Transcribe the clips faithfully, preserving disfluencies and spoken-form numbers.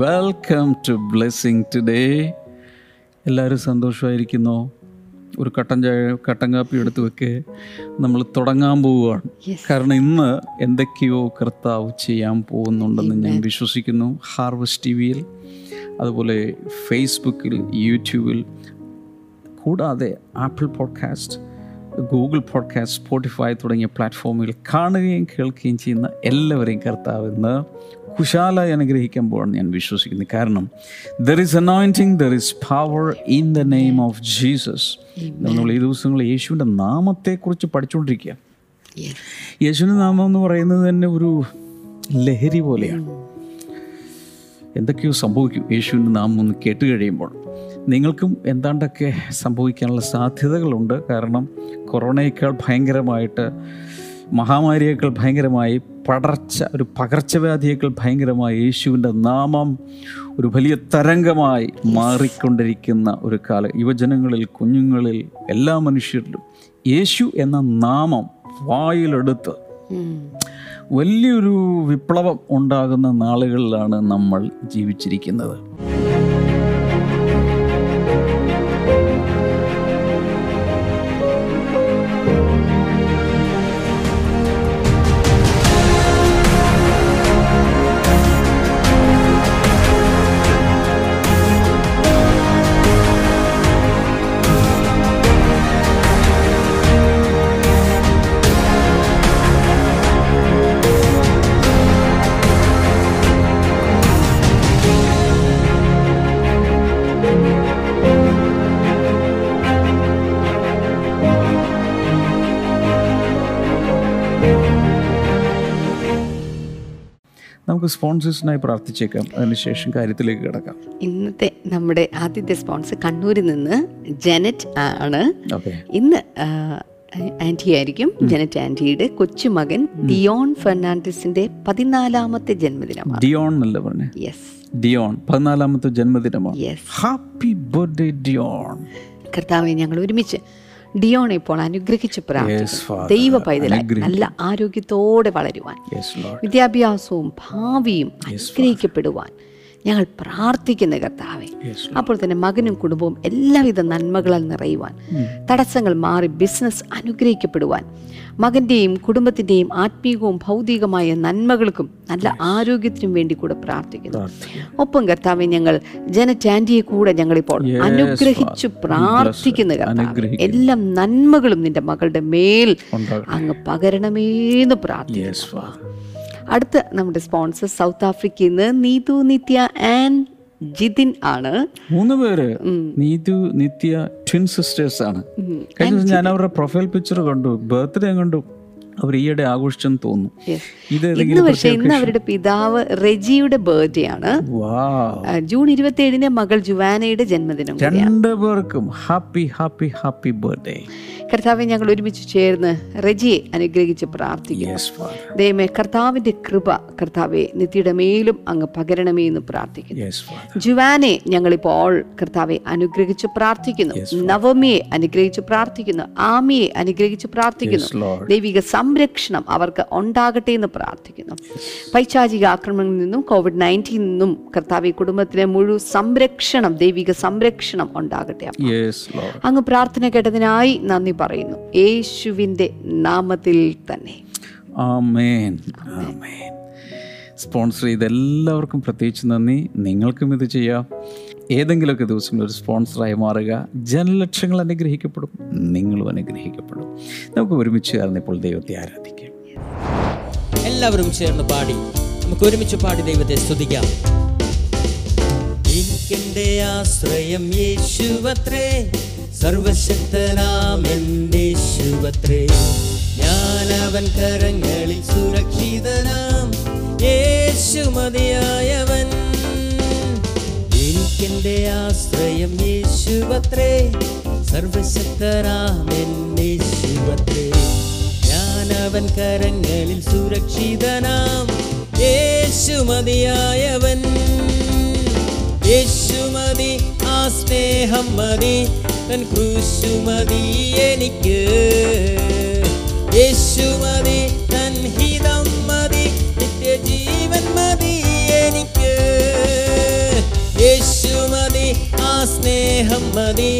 Welcome to blessing today. എല്ലാവരും സന്തോഷമായിരിക്കുന്നോ? ഒരു കട്ടൻ ചായ കട്ടൻ കാപ്പി എടുത്ത് വെക്ക്, നമ്മൾ തുടങ്ങാൻ പോവുകയാണ്. കാരണം ഇന്ന് എന്തൊക്കെയോ കർത്താവ് ചെയ്യാൻ പോകുന്നുണ്ടെന്ന് ഞാൻ വിശ്വസിക്കുന്നു. ഹാർവസ്റ്റ് ടി വിയിൽ, അതുപോലെ ഫേസ്ബുക്കിൽ, യൂട്യൂബിൽ, കൂടാതെ Apple podcast, Google podcast, Spotify തുടങ്ങിയ പ്ലാറ്റ്ഫോമുകൾ കാണുകയും കേൾക്കുകയും ചെയ്യുന്ന എല്ലാവരെയും കർത്താവ് ഇന്ന് കുശാലായി അനുഗ്രഹിക്കാൻ പോകണം ഞാൻ വിശ്വസിക്കുന്നു. കാരണം there is anointing, there is power in the name of Jesus. നമ്മൾ ഈ ദിവസങ്ങൾ യേശുവിൻ്റെ നാമത്തെക്കുറിച്ച് പഠിച്ചുകൊണ്ടിരിക്കുക. യേശുവിൻ്റെ നാമം എന്ന് പറയുന്നത് തന്നെ ഒരു ലഹരി പോലെയാണ്. എന്തൊക്കെയോ സംഭവിക്കും യേശുവിൻ്റെ നാമം ഒന്ന് കേട്ട് കഴിയുമ്പോൾ. നിങ്ങൾക്കും എന്താണ്ടൊക്കെ സംഭവിക്കാനുള്ള സാധ്യതകളുണ്ട്. കാരണം കൊറോണയേക്കാൾ ഭയങ്കരമായിട്ട്, മഹാമാരിയേക്കാൾ ഭയങ്കരമായി, പടർച്ച ഒരു പകർച്ചവ്യാധിയേക്കാൾ ഭയങ്കരമായി യേശുവിൻ്റെ നാമം ഒരു വലിയ തരംഗമായി മാറിക്കൊണ്ടിരിക്കുന്ന ഒരു കാലം. യുവജനങ്ങളിൽ, കുഞ്ഞുങ്ങളിൽ, എല്ലാ മനുഷ്യരിലും യേശു എന്ന നാമം വായിലെടുത്ത് വലിയൊരു വിപ്ലവം ഉണ്ടാകുന്ന നാളുകളിലാണ് നമ്മൾ ജീവിച്ചിരിക്കുന്നത്. നമുക്ക് സ്പോൺസേഴ്സിനായി പ്രാർത്ഥിച്ചേക്കാം, അതിനുശേഷം കാര്യത്തിലേക്ക് കിടക്കാം. ഇന്നത്തെ നമ്മുടെ ആദ്യത്തെ സ്പോൺസർ കണ്ണൂരിൽ നിന്ന് ജനറ്റ് ആണ്. ഇന്ന് ആൻറ്റി ആയിരിക്കും. ജനറ്റ് ആൻറ്റിയുടെ കൊച്ചുമകൻ ഡിയോൺ ഫെർണാണ്ടസിന്റെ പതിനാലാമത്തെ ജന്മദിനമാണ്. ഡിയോൺ എന്നല്ലേ പറഞ്ഞേ? യെസ്, ഡിയോൺ പതിനാലാമത്തെ ജന്മദിനമാണ്. Yes, happy birthday Dion. കർത്താവെ, ഞങ്ങൾ ഒരുമിച്ച് ഡിയോൺ ഇപ്പോൾ അനുഗ്രഹിച്ച് പ്രാർത്ഥിക്കുന്നു. ദൈവ പൈതലായി നല്ല ആരോഗ്യത്തോടെ വളരുവാൻ, വിദ്യാഭ്യാസവും ഭാവിയും അനുഗ്രഹിക്കപ്പെടുവാൻ ഞങ്ങൾ പ്രാർത്ഥിക്കുന്ന കർത്താവെ. അപ്പോൾ തന്നെ മകനും കുടുംബവും എല്ലാവിധ നന്മകളാൽ നിറയുവാൻ, തടസ്സങ്ങൾ മാറി ബിസിനസ് അനുഗ്രഹിക്കപ്പെടുവാൻ, മകൻ്റെയും കുടുംബത്തിൻ്റെയും ആത്മീകവും ഭൗതികമായ നന്മകൾക്കും നല്ല ആരോഗ്യത്തിനും വേണ്ടി കൂടെ പ്രാർത്ഥിക്കുന്നു. ഒപ്പം കർത്താവെ, ഞങ്ങൾ ജനറ്റാൻഡിയെ കൂടെ ഞങ്ങളിപ്പോൾ അനുഗ്രഹിച്ചു പ്രാർത്ഥിക്കുന്ന കർത്താവെ, എല്ലാ നന്മകളും നിന്റെ മകളുടെ മേൽ അങ്ങ് പകരണമേന്ന് പ്രാർത്ഥിക്കുന്നു. അടുത്ത നമ്മുടെ സ്പോൺസർ സൗത്ത് ആഫ്രിക്കയിൽ നിന്ന് നീതു, നിത്യ ആൻഡ് ജിതിൻ ആണ്. മൂന്ന് പേര് നീതു, നിത്യ ട്വിൻ സിസ്റ്റേഴ്സ് ആണ്. കഴിഞ്ഞ ദിവസം ഞാൻ അവരുടെ പ്രൊഫൈൽ പിക്ചർ കണ്ടു, ബർത്ത്ഡേ കണ്ടു. അവർ ഈയിടെ ആഘോഷിച്ചെന്ന് തോന്നുന്നു. ഇന്ന് പക്ഷേ ഇന്ന് അവരുടെ പിതാവ് റെജിയുടെ ബർത്ത്ഡേ ആണ്. ജൂൺ ഇരുപത്തി ഏഴിന് മകൾ ജുവാനയുടെ ജന്മദിനം. രണ്ടുപേർക്കും ഹാപ്പി ഹാപ്പി ഹാപ്പി ബർത്ത്ഡേ. കർത്താവെ, ഞങ്ങൾ ഒരുമിച്ച് ചേർന്ന് റെജിയെ അനുഗ്രഹിച്ച് പ്രാർത്ഥിക്കുന്നു. ദൈവമേ, കർത്താവിന്റെ കൃപ കർത്താവെ നിത്യയുടെ മേലും അങ്ങ് പകരണമേ എന്ന് പ്രാർത്ഥിക്കുന്നു. ജുവാനെ ഞങ്ങളിപ്പോൾ കർത്താവെ അനുഗ്രഹിച്ച് പ്രാർത്ഥിക്കുന്നു. നവമിയെ അനുഗ്രഹിച്ച് പ്രാർത്ഥിക്കുന്നു. ആമിയെ അനുഗ്രഹിച്ച് പ്രാർത്ഥിക്കുന്നു. ദൈവിക സംരക്ഷണം അവർക്ക് ഉണ്ടാകട്ടെ എന്ന് പ്രാർത്ഥിക്കുന്നു. പൈശാചിക ആക്രമണങ്ങളിൽ നിന്നും കോവിഡ് നയൻറ്റീൻ നിന്നും കർത്താവെ കുടുംബത്തിന് മുഴുവൻ സംരക്ഷണം, ദൈവിക സംരക്ഷണം ഉണ്ടാകട്ടെ. അങ്ങ് പ്രാർത്ഥന കേട്ടതിനായി നന്ദി പറയുന്നു, യേശുവിൻ്റെ നാമത്തിൽ തന്നെ. ആമേൻ, ആമേൻ. സ്പോൺസർ ചെയ്ത് എല്ലാവർക്കും പ്രത്യേകിച്ച് നന്ദി. നിങ്ങൾക്കും ഇത് ചെയ്യാം. ഏതെങ്കിലുമൊക്കെ ദിവസങ്ങളിൽ ഒരു സ്പോൺസറായി മാറുക. ജനലക്ഷങ്ങൾ അനുഗ്രഹിക്കപ്പെടും, നിങ്ങളും അനുഗ്രഹിക്കപ്പെടും. നമുക്ക് ഒരുമിച്ച് ചേർന്ന് ഇപ്പോൾ ദൈവത്തെ ആരാധിക്കാം. എല്ലാവരും ചേർന്ന് പാടി, നമുക്ക് ഒരുമിച്ച് പാടി ദൈവത്തെ സ്തുതിക്കാം. എനിക്കെൻ്റെ ആശ്രയം യേശുവത്രേ, സർവശക്തനാം എൻ്റെ യേശുവത്രേ, ഞാൻ അവൻ കരങ്ങളിൽ സുരക്ഷിതനാം, യേശു മതിയായവൻ. എനിക്കെൻ്റെ ആശ്രയം യേശുവത്രേ, സർവശക്തനാം എൻ്റെ യേശുവത്രേ, ഞാൻ അവൻ കരങ്ങളിൽ സുരക്ഷിതനാം, യേശു മതിയായവൻ. യേശു മതി, ആ സ്നേഹം മതി, തൻ ക്രൂശു മതി എനിക്ക്. യേശു മതി, തൻ ഹിതം മതി, നിത്യജീവൻ മതി എനിക്ക്. മാത്രം മതി,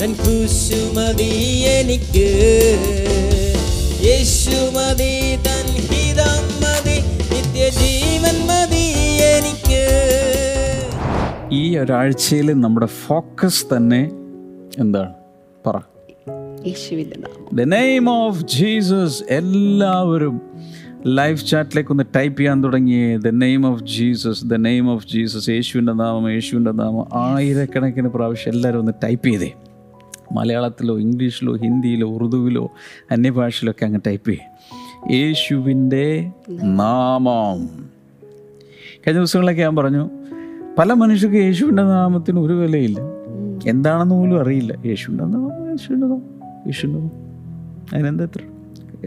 തൻ ക്രൂശു മതി എനിക്ക്, യേശു മതി, തൻ ഹിതം മതി, നിത്യജീവൻ മതി എനിക്ക്. ഈ ഒരാഴ്ചയിൽ നമ്മുടെ ഫോക്കസ് തന്നെ എന്താണ് പറ? The name of Jesus. എല്ലാവരും ലൈവ് ചാറ്റിലേക്ക് ഒന്ന് ടൈപ്പ് ചെയ്യാൻ തുടങ്ങിയേ. The name of Jesus, the name of Jesus, യേശുവിൻ്റെ നാമം, യേശുവിൻ്റെ നാമം. ആയിരക്കണക്കിന് പ്രാവശ്യം എല്ലാവരും ഒന്ന് ടൈപ്പ് ചെയ്തേ. മലയാളത്തിലോ ഇംഗ്ലീഷിലോ ഹിന്ദിയിലോ ഉറുദുവിലോ അന്യഭാഷയിലൊക്കെ അങ്ങ് ടൈപ്പ് ചെയ്യേ, യേശുവിൻ്റെ നാമം. കഴിഞ്ഞ ദിവസങ്ങളിലൊക്കെ ഞാൻ പറഞ്ഞു, പല മനുഷ്യർക്ക് യേശുവിൻ്റെ നാമത്തിന് ഒരു വിലയില്ല, എന്താണെന്ന് പോലും അറിയില്ല. യേശുവിൻ്റെ നാമം, യേശുവിൻ്റെ നാമം, യേശുവിൻ്റെ നാമം, അതിനെന്താ എത്ര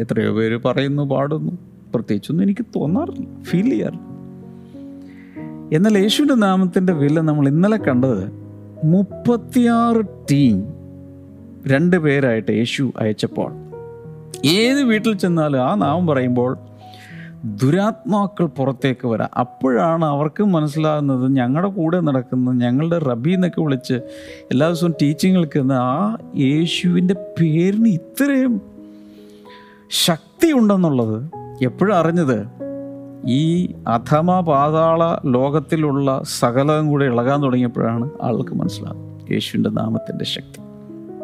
എത്രയോ പേര് പറയുന്നു, പാടുന്നു. പ്രത്യേകിച്ചൊന്നും എനിക്ക് തോന്നാറില്ല, ഫീൽ ചെയ്യാറില്ല. എന്നാൽ യേശുവിൻ്റെ നാമത്തിൻ്റെ വില നമ്മൾ ഇന്നലെ കണ്ടത്, മുപ്പത്തിയാറ് ടീം രണ്ട് പേരായിട്ട് യേശു അയച്ചപ്പോൾ ഏത് വീട്ടിൽ ചെന്നാലും ആ നാമം പറയുമ്പോൾ ദുരാത്മാക്കൾ പുറത്തേക്ക് വരാം. അപ്പോഴാണ് അവർക്ക് മനസ്സിലാകുന്നത്, ഞങ്ങളുടെ കൂടെ നടക്കുന്നത്, ഞങ്ങളുടെ റബി എന്നൊക്കെ വിളിച്ച് എല്ലാ ദിവസവും ടീച്ചിങ് എടുക്കുന്ന ആ യേശുവിൻ്റെ പേരിന് ഇത്രയും ശക്തി ഉണ്ടെന്നുള്ളത്. എപ്പോഴും അറിഞ്ഞത് ഈ അധമ പാതാള ലോകത്തിലുള്ള സകലവും കൂടെ ഇളകാൻ തുടങ്ങിയപ്പോഴാണ് ആൾക്ക് മനസ്സിലാകുന്നത് യേശുവിൻ്റെ നാമത്തിൻ്റെ ശക്തി.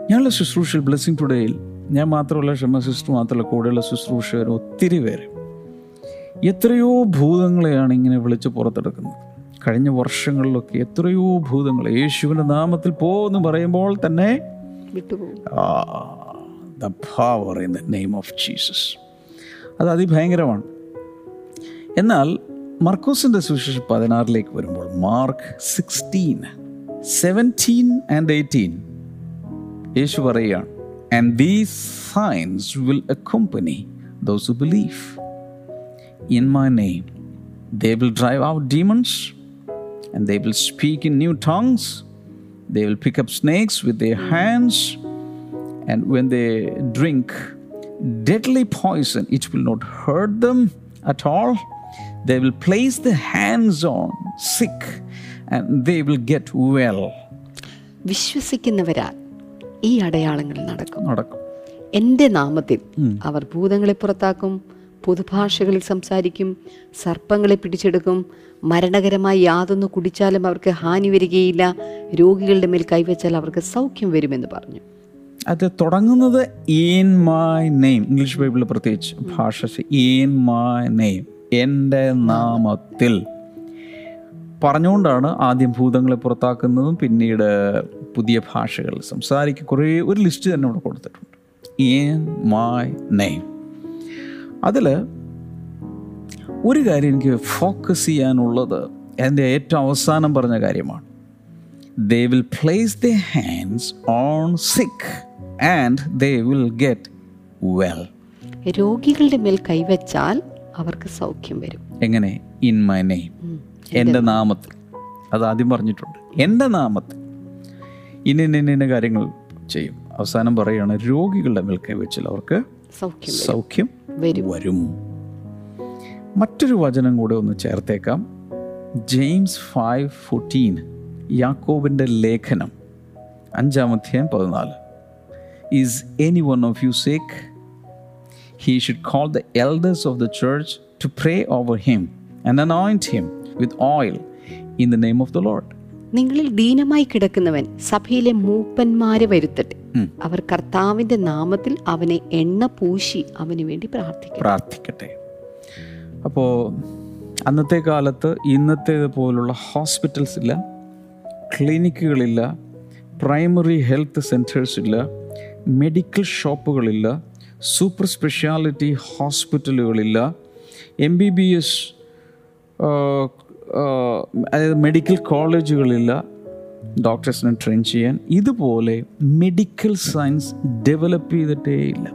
ഞങ്ങളുടെ ശുശ്രൂഷയിൽ ബ്ലെസ്സിംഗ് ടുഡേയിൽ ഞാൻ മാത്രമല്ല, ഷമ സിസ്റ്റർ മാത്രമല്ല, കൂടെയുള്ള ശുശ്രൂഷകർ ഒത്തിരി പേര് എത്രയോ ഭൂതങ്ങളെയാണ് ഇങ്ങനെ വിളിച്ച് പുറത്തെടുക്കുന്നത്. കഴിഞ്ഞ വർഷങ്ങളിലൊക്കെ എത്രയോ ഭൂതങ്ങൾ യേശുവിൻ്റെ നാമത്തിൽ പോന്ന് പറയുമ്പോൾ തന്നെ വിട്ടുപോകും. The power in the name of Jesus. അത് അതിഭയങ്കരമാണ്. എന്നാൽ മർക്കോസിൻ്റെ സുവിശേഷം പതിനാറിലേക്ക് വരുമ്പോൾ, Mark sixteen seventeen and eighteen, യേശു പറയുകയാണ്, and these signs will accompany those who believe in my name. They will drive out demons and they will speak in new tongues. They will pick up snakes with their hands. And when they drink deadly poison, it will not hurt them at all. They will place their hands on sick and they will get well. വിശ്വസിക്കുന്നവരാൽ ഈ അടയാളങ്ങൾ നടക്കും. എൻ്റെ നാമത്തിൽ അവർ ഭൂതങ്ങളെ പുറത്താക്കും, പുതുഭാഷകളിൽ സംസാരിക്കും, സർപ്പങ്ങളെ പിടിച്ചെടുക്കും, മരണകരമായി യാതൊന്നു കുടിച്ചാലും അവർക്ക് ഹാനി വരികയില്ല, രോഗികളുടെ മേൽ കൈവച്ചാൽ അവർക്ക് സൗഖ്യം വരുമെന്ന് പറഞ്ഞു. അത് തുടങ്ങുന്നത് ഇൻ മൈ നെയിം. ഇംഗ്ലീഷ് ബൈബിളിൽ പ്രത്യേകിച്ച് ഭാഷ ഇൻ മൈ നെയിം, എൻ്റെ നാമത്തിൽ പറഞ്ഞുകൊണ്ടാണ് ആദ്യം ഭൂതങ്ങളെ പുറത്താക്കുന്നതും പിന്നീട് പുതിയ ഭാഷകൾ സംസാരിക്കുക. കുറേ ഒരു ലിസ്റ്റ് തന്നെ ഇവിടെ കൊടുത്തിട്ടുണ്ട്, ഇൻ മൈ നെയിം. അതിൽ ഒരു കാര്യം എനിക്ക് ഫോക്കസ് ചെയ്യാനുള്ളത് എൻ്റെ ഏറ്റവും അവസാനം പറഞ്ഞ കാര്യമാണ്. They will place their hands on sick and they will get well. രോഗികളുടെ മേൽ കൈവച്ചാൽ അവർക്ക് സൗഖ്യം വരും. എങ്ങനെ? ഇൻ മൈ നെയിം, എൻ്റെ നാമത്തിൽ. അത് ആദ്യം പറഞ്ഞിട്ടുണ്ട്, എൻ്റെ നാമത്തിൽ ഇന്ന ഇന്ന ഇന്ന കാര്യങ്ങൾ ചെയ്യും. അവസാനം പറയുകയാണ്, രോഗികളുടെ മേൽ കൈവച്ചാൽ അവർക്ക് സൗഖ്യം വരും. മറ്റൊരു വചനം കൂടെ ഒന്ന് ചേർത്തേക്കാം, ജെയിംസ് ഫൈവ് ഫോർട്ടീൻ, യാക്കോബിൻ്റെ ലേഖനം അഞ്ചാമധ്യായം പതിനാല്. Is any one of you sick? He should call the elders of the church to pray over him and anoint him with oil in the name of the lord. നിങ്ങളിൽ ദീനമായി കിടക്കുന്നവൻ സഭയിലെ മൂപ്പന്മാരെ വരുത്തട്ടെ, അവർ കർത്താവിൻ്റെ നാമത്തിൽ അവനെ എണ്ണ പൂശി അവന് വേണ്ടി പ്രാർത്ഥിക്കട്ടെ. അപ്പോൾ അന്നത്തെ കാലത്ത് ഇന്നത്തേതുപോലുള്ള ഹോസ്പിറ്റൽസ് ഇല്ല, ക്ലിനിക്കുകളില്ല, പ്രൈമറി ഹെൽത്ത് സെൻറ്റേഴ്സ് ഇല്ല, മെഡിക്കൽ ഷോപ്പുകളില്ല, സൂപ്പർ സ്പെഷ്യാലിറ്റി ഹോസ്പിറ്റലുകളില്ല, എം ബി ബി എസ് അതായത് മെഡിക്കൽ കോളേജുകളില്ല ഡോക്ടേഴ്സിനെ ട്രെയിൻ ചെയ്യാൻ. ഇതുപോലെ മെഡിക്കൽ സയൻസ് ഡെവലപ്പ് ചെയ്തിട്ടേ ഇല്ല.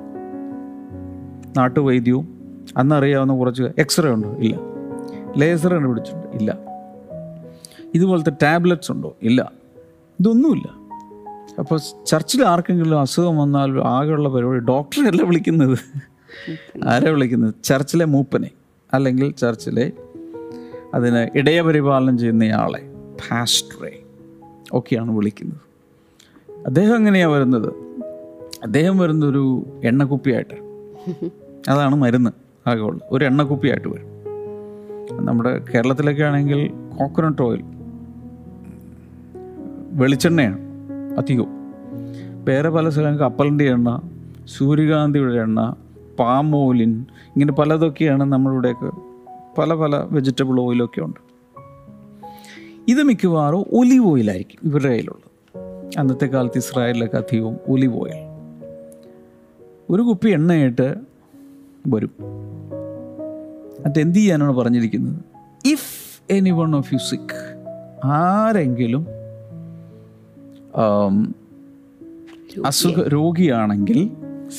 നാട്ടുവൈദ്യവും അന്നറിയാവുന്ന കുറച്ച് എക്സ്റേ ഉണ്ടോ? ഇല്ല. ലേസർ കണ്ടുപിടിച്ചിട്ടുണ്ടോ? ഇല്ല. ഇതുപോലത്തെ ടാബ്ലറ്റ്സ് ഉണ്ടോ? ഇല്ല. ഇതൊന്നുമില്ല. അപ്പോൾ ചർച്ചിൽ ആർക്കെങ്കിലും അസുഖം വന്നാൽ ആകെയുള്ള പരിപാടി ഡോക്ടറല്ല വിളിക്കുന്നത്, ആരാ വിളിക്കുന്നത്? ചർച്ചിലെ മൂപ്പനെ, അല്ലെങ്കിൽ ചർച്ചിലെ അതിനെ ഇടയപരിപാലനം ചെയ്യുന്നയാളെ, പാസ്റ്ററെ ഒക്കെയാണ് വിളിക്കുന്നത്. അദ്ദേഹം എങ്ങനെയാണ് വരുന്നത്? അദ്ദേഹം വരുന്നൊരു എണ്ണക്കുപ്പിയായിട്ട്, അതാണ് മരുന്ന് ആകെ ഉള്ളത്, ഒരു എണ്ണക്കുപ്പിയായിട്ട് വരും. നമ്മുടെ കേരളത്തിലൊക്കെ ആണെങ്കിൽ കോക്കനട്ട് ഓയിൽ, വെളിച്ചെണ്ണയാണ് അധികവും. വേറെ പല സ്ഥലം കപ്പലിൻ്റെ എണ്ണ, സൂര്യകാന്തിയുടെ എണ്ണ, പാം ഓയിലിൻ, ഇങ്ങനെ പലതൊക്കെയാണ് നമ്മളിവിടെയൊക്കെ. പല പല വെജിറ്റബിൾ ഓയിലൊക്കെ ഉണ്ട്. ഇത് മിക്കവാറും ഒലിവ് ഓയിലായിരിക്കും ഇവരുടെ കയ്യിലുള്ളത്. അന്നത്തെ കാലത്ത് ഇസ്രായേലിലൊക്കെ അധികവും ഒലിവ് ഓയിൽ. ഒരു കുപ്പി എണ്ണയായിട്ട് വരും. അതെന്ത് ചെയ്യാനാണ് പറഞ്ഞിരിക്കുന്നത്? If any one of you sick, ആരെങ്കിലും അസുഖ രോഗിയാണെങ്കിൽ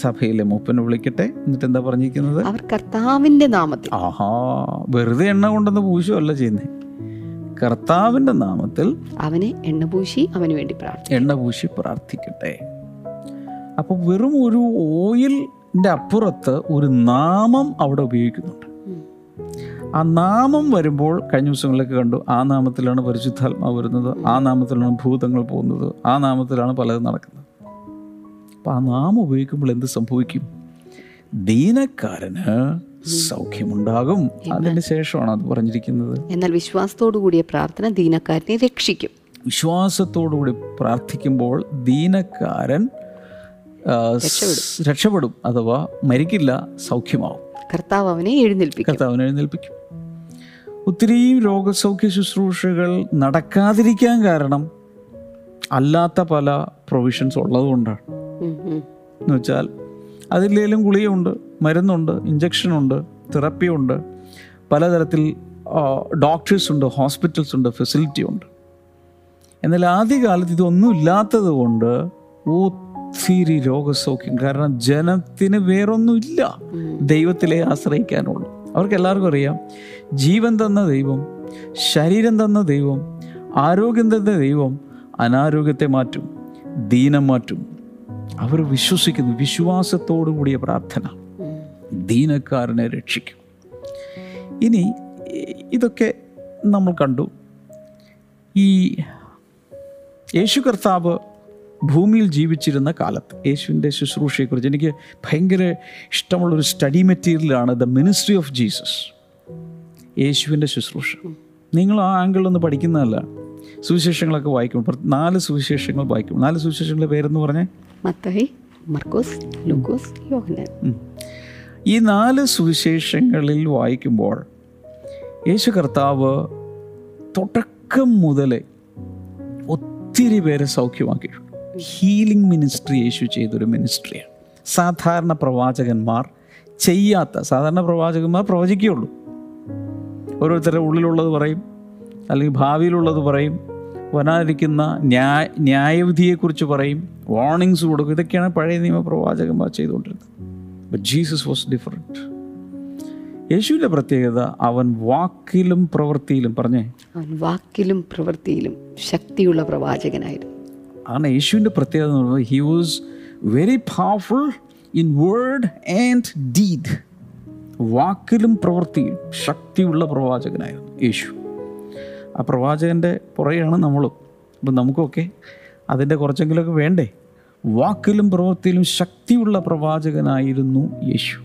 സഭയിലെ മൂപ്പനെ വിളിക്കട്ടെ. എന്നിട്ട് എന്താ പറഞ്ഞിരിക്കുന്നത്? അവർ കർത്താവിന്റെ നാമത്തിൽ, ആഹാ, വെറുതെ എണ്ണ കൊണ്ടെന്ന് പൂശുവല്ല ചെയ്യുന്നേ, കർത്താവിന്റെ നാമത്തിൽ അവനെ എണ്ണ പൂശി അവന് വേണ്ടി പ്രാർത്ഥിക്കട്ടെ, എണ്ണ പൂശി പ്രാർത്ഥിക്കട്ടെ. അപ്പൊ വെറും ഒരു ഓയിലിന്റെ അപ്പുറത്ത് ഒരു നാമം അവിടെ ഉപയോഗിക്കുന്നുണ്ട്. ആ നാമം വരുമ്പോൾ കഴിഞ്ഞ ദിവസങ്ങളിലൊക്കെ കണ്ടു, ആ നാമത്തിലാണ് പരിശുദ്ധാത്മാവ് വരുന്നത്, ആ നാമത്തിലാണ് ഭൂതങ്ങൾ പോകുന്നത്, ആ നാമത്തിലാണ് പലതും നടക്കുന്നത്. അപ്പം ആ നാമം ഉപയോഗിക്കുമ്പോൾ എന്ത് സംഭവിക്കും? ദീനക്കാരന് സൗഖ്യമുണ്ടാകും. അതിന് ശേഷമാണ് അത് പറഞ്ഞിരിക്കുന്നത്, എന്നാൽ വിശ്വാസത്തോടു കൂടിയ പ്രാർത്ഥന ദീനക്കാരനെ രക്ഷിക്കും. വിശ്വാസത്തോടു കൂടി പ്രാർത്ഥിക്കുമ്പോൾ ദീനക്കാരൻ രക്ഷപ്പെടും, അഥവാ മരിക്കില്ല, സൗഖ്യമാവും. കർത്താവ് അവനെ എഴുന്നേൽപ്പിക്കും, കർത്താവ് അവനെ എഴുന്നേൽപ്പിക്കും. ഒത്തിരി രോഗസൗഖ്യ ശുശ്രൂഷകൾ നടക്കാതിരിക്കാൻ കാരണം അല്ലാത്ത പല പ്രൊവിഷൻസ് ഉള്ളതുകൊണ്ടാണ്. എന്ന് വെച്ചാൽ അതിലേലും ഗുളികയുണ്ട്, മരുന്നുണ്ട്, ഇഞ്ചക്ഷനുണ്ട്, തെറപ്പിയുണ്ട്, പലതരത്തിൽ ഡോക്ടേഴ്സുണ്ട്, ഹോസ്പിറ്റൽസ് ഉണ്ട്, ഫെസിലിറ്റി ഉണ്ട്. എന്നാൽ ആദ്യകാലത്ത് ഇതൊന്നും ഇല്ലാത്തത് കൊണ്ട് ഒത്തിരി രോഗസൗഖ്യം, കാരണം ജനത്തിന് വേറൊന്നുമില്ല, ദൈവത്തിലെ ആശ്രയിക്കാനുള്ളൂ. അവർക്ക് എല്ലാവർക്കും അറിയാം, ജീവൻ തന്ന ദൈവം, ശരീരം തന്ന ദൈവം, ആരോഗ്യം തന്ന ദൈവം അനാരോഗ്യത്തെ മാറ്റും, ദീനം മാറ്റും. അവർ വിശ്വസിക്കുന്നു. വിശ്വാസത്തോടു കൂടിയ പ്രാർത്ഥന ദീനക്കാരനെ രക്ഷിക്കും. ഇനി ഇതൊക്കെ നമ്മൾ കണ്ടു. ഈ യേശു കർത്താവ് ഭൂമിയിൽ ജീവിച്ചിരുന്ന കാലത്ത് യേശുവിൻ്റെ ശുശ്രൂഷയെക്കുറിച്ച് എനിക്ക് ഭയങ്കര ഇഷ്ടമുള്ളൊരു സ്റ്റഡി മെറ്റീരിയലാണ് ദ മിനിസ്ട്രി ഓഫ് ജീസസ്, യേശുവിൻ്റെ ശുശ്രൂഷ. നിങ്ങൾ ആ ആംഗിളൊന്ന് പഠിക്കുന്നതല്ല, സുവിശേഷങ്ങളൊക്കെ വായിക്കുമ്പോൾ നാല് സുവിശേഷങ്ങൾ വായിക്കും. നാല് സുവിശേഷങ്ങളുടെ പേരെന്ന് പറഞ്ഞാൽ മത്തായി, മർക്കോസ്, ലൂക്കോസ്, യോഹന്നാൻ. ഈ നാല് സുവിശേഷങ്ങളിൽ വായിക്കുമ്പോൾ യേശു കർത്താവ് തുടക്കം മുതലേ ഒത്തിരി പേരെ സൗഖ്യമാക്കിയിട്ടുണ്ട്. ഹീലിംഗ് മിനിസ്ട്രി യേശു ചെയ്തൊരു മിനിസ്ട്രിയാണ്. സാധാരണ പ്രവാചകന്മാർ ചെയ്യാത്ത, സാധാരണ പ്രവാചകന്മാർ പ്രവചിക്കുകയുള്ളൂ, ഓരോരുത്തരുടെ ഉള്ളിലുള്ളത് പറയും, അല്ലെങ്കിൽ ഭാവിയിലുള്ളത് പറയും, വരാനിരിക്കുന്ന ന്യായ ന്യായവിധിയെക്കുറിച്ച് പറയും, വാർണിങ്സ് കൊടുക്കും. ഇതൊക്കെയാണ് പഴയ നിയമപ്രവാചകന്മാർ ചെയ്തുകൊണ്ടിരുന്നത്. But Jesus was different. യേശുവിൻ്റെ പ്രത്യേകത അവൻ വാക്കിലും പ്രവൃത്തിയിലും, പറഞ്ഞേ, അവൻ വാക്കിലും പ്രവൃത്തിയിലും ശക്തിയുള്ള പ്രവാചകനായിരുന്നു. ആണ് യേശുവിൻ്റെ പ്രത്യേകത എന്ന് പറയുന്നത്, he was very powerful in word and deed. വാക്കിലും പ്രവൃത്തിയിലും ശക്തിയുള്ള പ്രവാചകനായിരുന്നു യേശു. ആ പ്രവാചകൻ്റെ പുറകെയാണ് നമ്മളും. അപ്പം നമുക്കൊക്കെ അതിൻ്റെ കുറച്ചെങ്കിലൊക്കെ വേണ്ടേ? വാക്കിലും പ്രവൃത്തിയിലും ശക്തിയുള്ള പ്രവാചകനായിരുന്നു യേശു.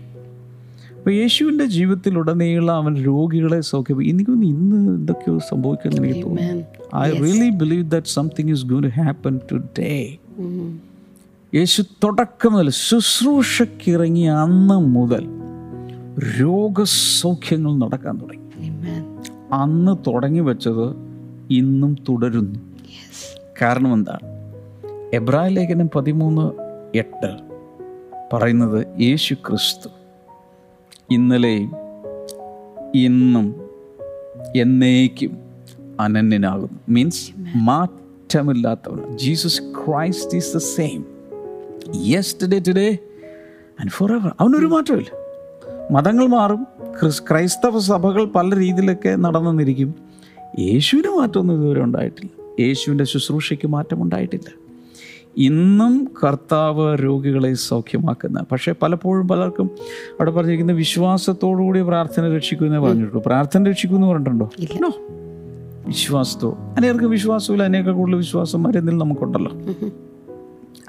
അപ്പോൾ യേശുവിൻ്റെ ജീവിതത്തിലുടനീളം അവൻ രോഗികളെ സൗഖ്യം. എനിക്കൊന്ന് ഇന്ന് എന്തൊക്കെയോ സംഭവിക്കുമെന്ന് എനിക്ക് തോന്നുന്നു. I really believe that something is going to happen today. യേശു തുടക്കം മുതൽ, ശുശ്രൂഷക്കിറങ്ങി അന്ന് മുതൽ രോഗസൗഖ്യങ്ങൾ നടക്കാൻ തുടങ്ങി. അന്ന് തുടങ്ങി വെച്ചത് ഇന്നും തുടരുന്നു. കാരണം എന്താണ്? എബ്രായ ലേഖനം പതിമൂന്ന് എട്ട് പറയുന്നത്, യേശു ക്രിസ്തു ഇന്നലെയും ഇന്നും എന്നേക്കും അനന്യനാകുന്നു. മീൻസ് മാറ്റമില്ലാത്തവൻ. Jesus Christ is the same yesterday, today and for ever. അവനൊരു മാറ്റമില്ല. മതങ്ങൾ മാറും, ക്രൈസ്തവ സഭകൾ പല രീതിയിലൊക്കെ നടന്നിരിക്കും, യേശുവിന് മാറ്റമൊന്നും ഇതുവരെ ഉണ്ടായിട്ടില്ല. യേശുവിൻ്റെ ശുശ്രൂഷയ്ക്ക് മാറ്റമുണ്ടായിട്ടില്ല. ഇന്നും കർത്താവ് രോഗികളെ സൗഖ്യമാക്കുന്ന, പക്ഷേ പലപ്പോഴും പലർക്കും അവിടെ പറഞ്ഞിരിക്കുന്ന വിശ്വാസത്തോടു കൂടി പ്രാർത്ഥന രക്ഷിക്കുമെന്നേ പറഞ്ഞിട്ടുള്ളൂ. പ്രാർത്ഥന രക്ഷിക്കുമെന്ന് പറഞ്ഞിട്ടുണ്ടോ? ഇല്ലോ. വിശ്വാസത്തോട് അനേകർക്ക് വിശ്വാസമില്ല, അനേക കൂടുതൽ വിശ്വാസന്മാരെന്തെങ്കിലും നമുക്കുണ്ടല്ലോ.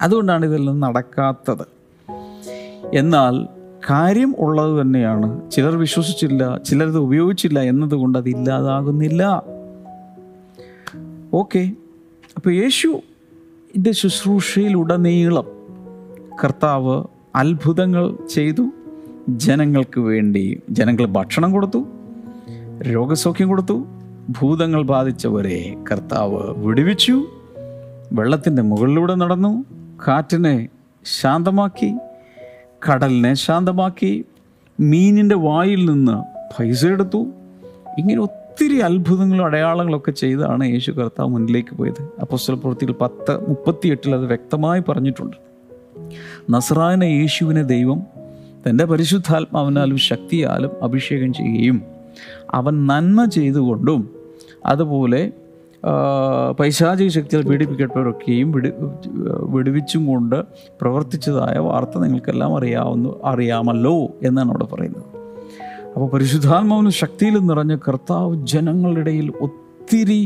അതുകൊണ്ടാണ് ഇതെല്ലാം നടക്കാത്തത്. എന്നാൽ കാര്യം ഉള്ളത് തന്നെയാണ്. ചിലർ വിശ്വസിച്ചില്ല, ചിലരത് ഉപയോഗിച്ചില്ല എന്നതുകൊണ്ട് അത് ഇല്ലാതാകുന്നില്ല. ഓക്കെ, അപ്പോൾ യേശുവിൻ്റെ ശുശ്രൂഷയിലുടനീളം കർത്താവ് അത്ഭുതങ്ങൾ ചെയ്തു. ജനങ്ങൾക്ക് വേണ്ടി ജനങ്ങൾ ഭക്ഷണം കൊടുത്തു, രോഗസൗഖ്യം കൊടുത്തു, ഭൂതങ്ങൾ ബാധിച്ചവരെ കർത്താവ് വിടുവിച്ചു, വെള്ളത്തിൻ്റെ മുകളിലൂടെ നടന്നു, കാറ്റിനെ ശാന്തമാക്കി, കടലിനെ ശാന്തമാക്കി, മീനിൻ്റെ വായിൽ നിന്ന് പൈസ എടുത്തു. ഇങ്ങനെ ഒത്തിരി അത്ഭുതങ്ങളും അടയാളങ്ങളൊക്കെ ചെയ്താണ് യേശു കർത്താവ് മുന്നിലേക്ക് പോയത്. അപ്പോസ്തലപ്രവൃത്തിയിൽ പത്ത് മുപ്പത്തി എട്ടിൽ അത് വ്യക്തമായി പറഞ്ഞിട്ടുണ്ട്. നസറായന യേശുവിനെ ദൈവം തൻ്റെ പരിശുദ്ധാത്മാവിനാലും ശക്തിയാലും അഭിഷേകം ചെയ്യുകയും അവൻ നന്മ ചെയ്തുകൊണ്ടും അതുപോലെ പൈശാചിക ശക്തികൾ പീഡിപ്പിക്കപ്പെട്ടവരൊക്കെയും വിടു വിടുവിച്ചും കൊണ്ട് പ്രവർത്തിച്ചതായ വാർത്ത നിങ്ങൾക്കെല്ലാം അറിയാവുന്ന അറിയാമല്ലോ എന്നാണ് അവിടെ പറയുന്നത്. അപ്പോൾ പരിശുദ്ധാത്മാവിന് ശക്തിയിൽ നിറഞ്ഞ കർത്താവ് ജനങ്ങളുടെ ഇടയിൽ ഒത്തിരി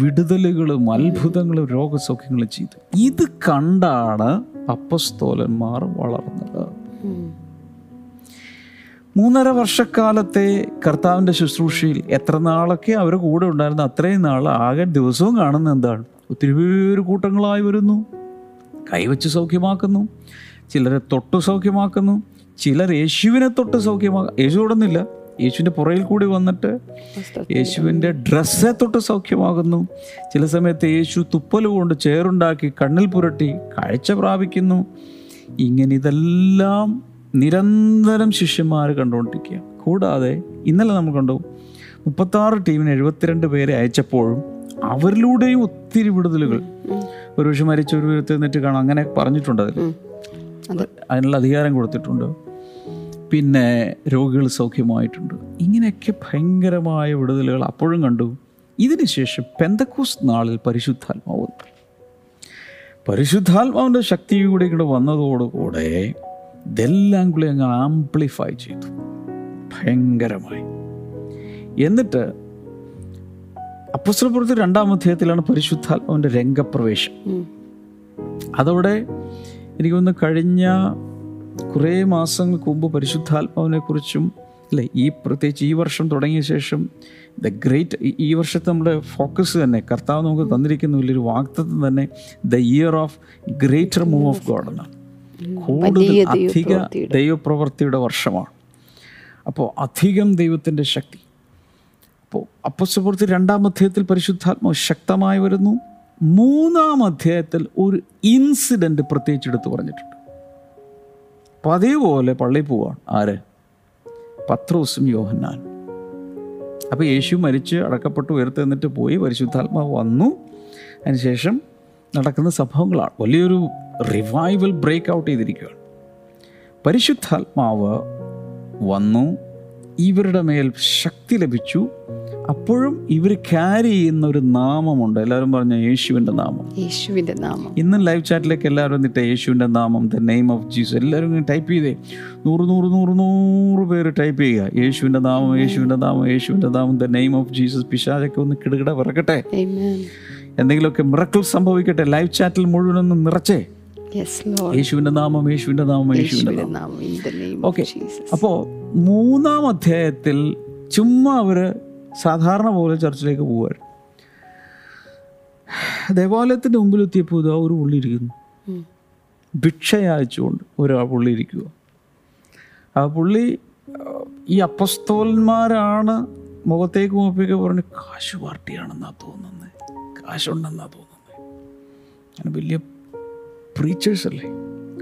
വിടുതലുകളും അത്ഭുതങ്ങളും രോഗസൗഖ്യങ്ങളും ചെയ്തു. ഇത് കണ്ടാണ് അപ്പസ്തോലന്മാർ വളർന്നത്. മൂന്നര വർഷക്കാലത്തെ കർത്താവിൻ്റെ ശുശ്രൂഷയിൽ എത്ര നാളൊക്കെ അവരുടെ കൂടെ ഉണ്ടായിരുന്ന അത്രയും നാൾ ആകെ ദിവസവും കാണുന്ന എന്താണ്? ഒത്തിരി പേര് കൂട്ടങ്ങളായി വരുന്നു, കൈവച്ച് സൗഖ്യമാക്കുന്നു, ചിലരെ തൊട്ട് സൗഖ്യമാക്കുന്നു, ചിലർ യേശുവിനെ തൊട്ട് സൗഖ്യമാക്കും. യേശു തൊടുന്നില്ല, യേശുവിൻ്റെ പുറകിൽ കൂടി വന്നിട്ട് യേശുവിൻ്റെ ഡ്രസ്സെ തൊട്ട് സൗഖ്യമാകുന്നു. ചില സമയത്ത് യേശു തുപ്പലുകൊണ്ട് ചേറുണ്ടാക്കി കണ്ണിൽ പുരട്ടി കാഴ്ച പ്രാപിക്കുന്നു. ഇങ്ങനെ ഇതെല്ലാം നിരന്തരം ശിഷ്യന്മാർ കണ്ടുകൊണ്ടിരിക്കുക. കൂടാതെ ഇന്നലെ നമ്മൾ കണ്ടു മുപ്പത്താറ് ടീമിന് എഴുപത്തിരണ്ട് പേരെ അയച്ചപ്പോഴും അവരിലൂടെയും ഒത്തിരി വിടുതലുകൾ, ഒരു പക്ഷെ മരിച്ചൊരു ഉയർത്തെഴുന്നേറ്റ് കാണാം, അങ്ങനെ പറഞ്ഞിട്ടുണ്ട്, അതിൽ അതിനുള്ള അധികാരം കൊടുത്തിട്ടുണ്ട്. പിന്നെ രോഗികൾ സൗഖ്യമായിട്ടുണ്ട്. ഇങ്ങനെയൊക്കെ ഭയങ്കരമായ വിടുതലുകൾ അപ്പോഴും കണ്ടു. ഇതിനുശേഷം പെന്തക്കോസ്ത് നാളിൽ പരിശുദ്ധാത്മാവ് വന്നു. പരിശുദ്ധാത്മാവിൻ്റെ ശക്തി കൂടി ഇങ്ങോട്ട് വന്നതോടുകൂടെ ഇതെല്ലാം കൂടി അങ്ങ് ആംപ്ലിഫൈ ചെയ്തു ഭയങ്കരമായി. എന്നിട്ട് അപ്പോസ്തലപ്രവൃത്തി രണ്ടാം അധ്യായത്തിലാണ് പരിശുദ്ധാത്മാവിൻ്റെ രംഗപ്രവേശം. അതോടെ എനിക്കൊന്ന് കഴിഞ്ഞ കുറേ മാസങ്ങൾക്ക് മുമ്പ് പരിശുദ്ധാത്മാവിനെ കുറിച്ചും അല്ലേ, ഈ പ്രത്യേകിച്ച് ഈ വർഷം തുടങ്ങിയ ശേഷം ദ ഗ്രേറ്റ്, ഈ വർഷത്തെ നമ്മുടെ ഫോക്കസ് തന്നെ കർത്താവ് നമുക്ക് തന്നിരിക്കുന്ന വലിയൊരു വാഗ്ദത്തം തന്നെ the year of greater move of God എന്നാണ്. കൂടുതൽ അധിക ദൈവപ്രവൃത്തിയുടെ വർഷമാണ്. അപ്പോൾ അധികം ദൈവത്തിൻ്റെ ശക്തി. അപ്പോൾ അപ്പോസ്തലപ്രവൃത്തി രണ്ടാം അധ്യായത്തിൽ പരിശുദ്ധാത്മാവ് ശക്തമായി വരുന്നു. മൂന്നാം അധ്യായത്തിൽ ഒരു ഇൻസിഡൻറ്റ് പ്രത്യേകിച്ച് എടുത്ത് പറഞ്ഞിട്ടുണ്ട്. അപ്പം അതേപോലെ പള്ളിയിൽ പോവാണ് ആര്? പത്രോസും യോഹന്നാനും. അപ്പോൾ യേശു മരിച്ച് അടക്കപ്പെട്ട് ഉയർത്തെഴുന്നേറ്റ് പോയി, പരിശുദ്ധാത്മാവ് വന്നു. അതിനുശേഷം നടക്കുന്ന സംഭവങ്ങളാണ്. വലിയൊരു റിവൈവൽ ബ്രേക്ക് ഔട്ട് ചെയ്തിരിക്കുകയാണ്. പരിശുദ്ധാത്മാവ് വന്നു, ഇവരുടെ മേൽ ശക്തി ലഭിച്ചു. അപ്പോഴും ഇവർ ക്യാരി ചെയ്യുന്ന ഒരു നാമമുണ്ട്. എല്ലാവരും പറഞ്ഞു യേശുവിൻ്റെ നാമം, യേശുവിൻ്റെ നാമം. ഇന്ന് ലൈവ് ചാറ്റിലേക്ക് എല്ലാവരും വന്നിട്ട് യേശുവിൻ്റെ നാമം, ദ നെയിം ഓഫ് ജീസസ്, എല്ലാവരും ടൈപ്പ് ചെയ്തേ. നൂറ് നൂറ് നൂറ് നൂറ് പേര് ടൈപ്പ് ചെയ്യുക യേശുവിൻ്റെ നാമം, യേശുവിൻ്റെ നാമം, യേശുവിൻ്റെ നാമം, ദ നെയിം ഓഫ് ജീസസ്. പിശാചൊക്കെ ഒന്ന് കിടുകിട പറക്കട്ടെ, എന്തെങ്കിലുമൊക്കെ മിറക്കിൾ സംഭവിക്കട്ടെ. ലൈവ് ചാറ്റിൽ മുഴുവനൊന്ന് നിറച്ചേ യേശുവിൻ്റെ നാമം, യേശുവിൻ്റെ നാമം, യേശുവിൻ്റെ നാമം. ഓക്കെ, അപ്പോൾ മൂന്നാം അധ്യായത്തിൽ ചുമ്മാ അവർ സാധാരണ പോലെ ചർച്ചിലേക്ക് പോവായിരുന്നു. ദേവാലയത്തിൻ്റെ മുമ്പിലെത്തിയപ്പോൾ ഇതാ ഒരു പുള്ളിയിരിക്കുന്നു, ഭിക്ഷയാഴ്ചകൊണ്ട് ഒരാൾ പുള്ളിയിരിക്കുക. ആ പുള്ളി ഈ അപ്പസ്തോലന്മാരാണ് മുഖത്തേക്ക് മുഖത്തേക്ക് പറഞ്ഞ് കാശ് പാർട്ടിയാണെന്നാണ് തോന്നുന്നത്, കാശുണ്ടെന്നാണ് തോന്നുന്നത്. അങ്ങനെ വലിയ പ്രീച്ചേഴ്സ് അല്ലേ,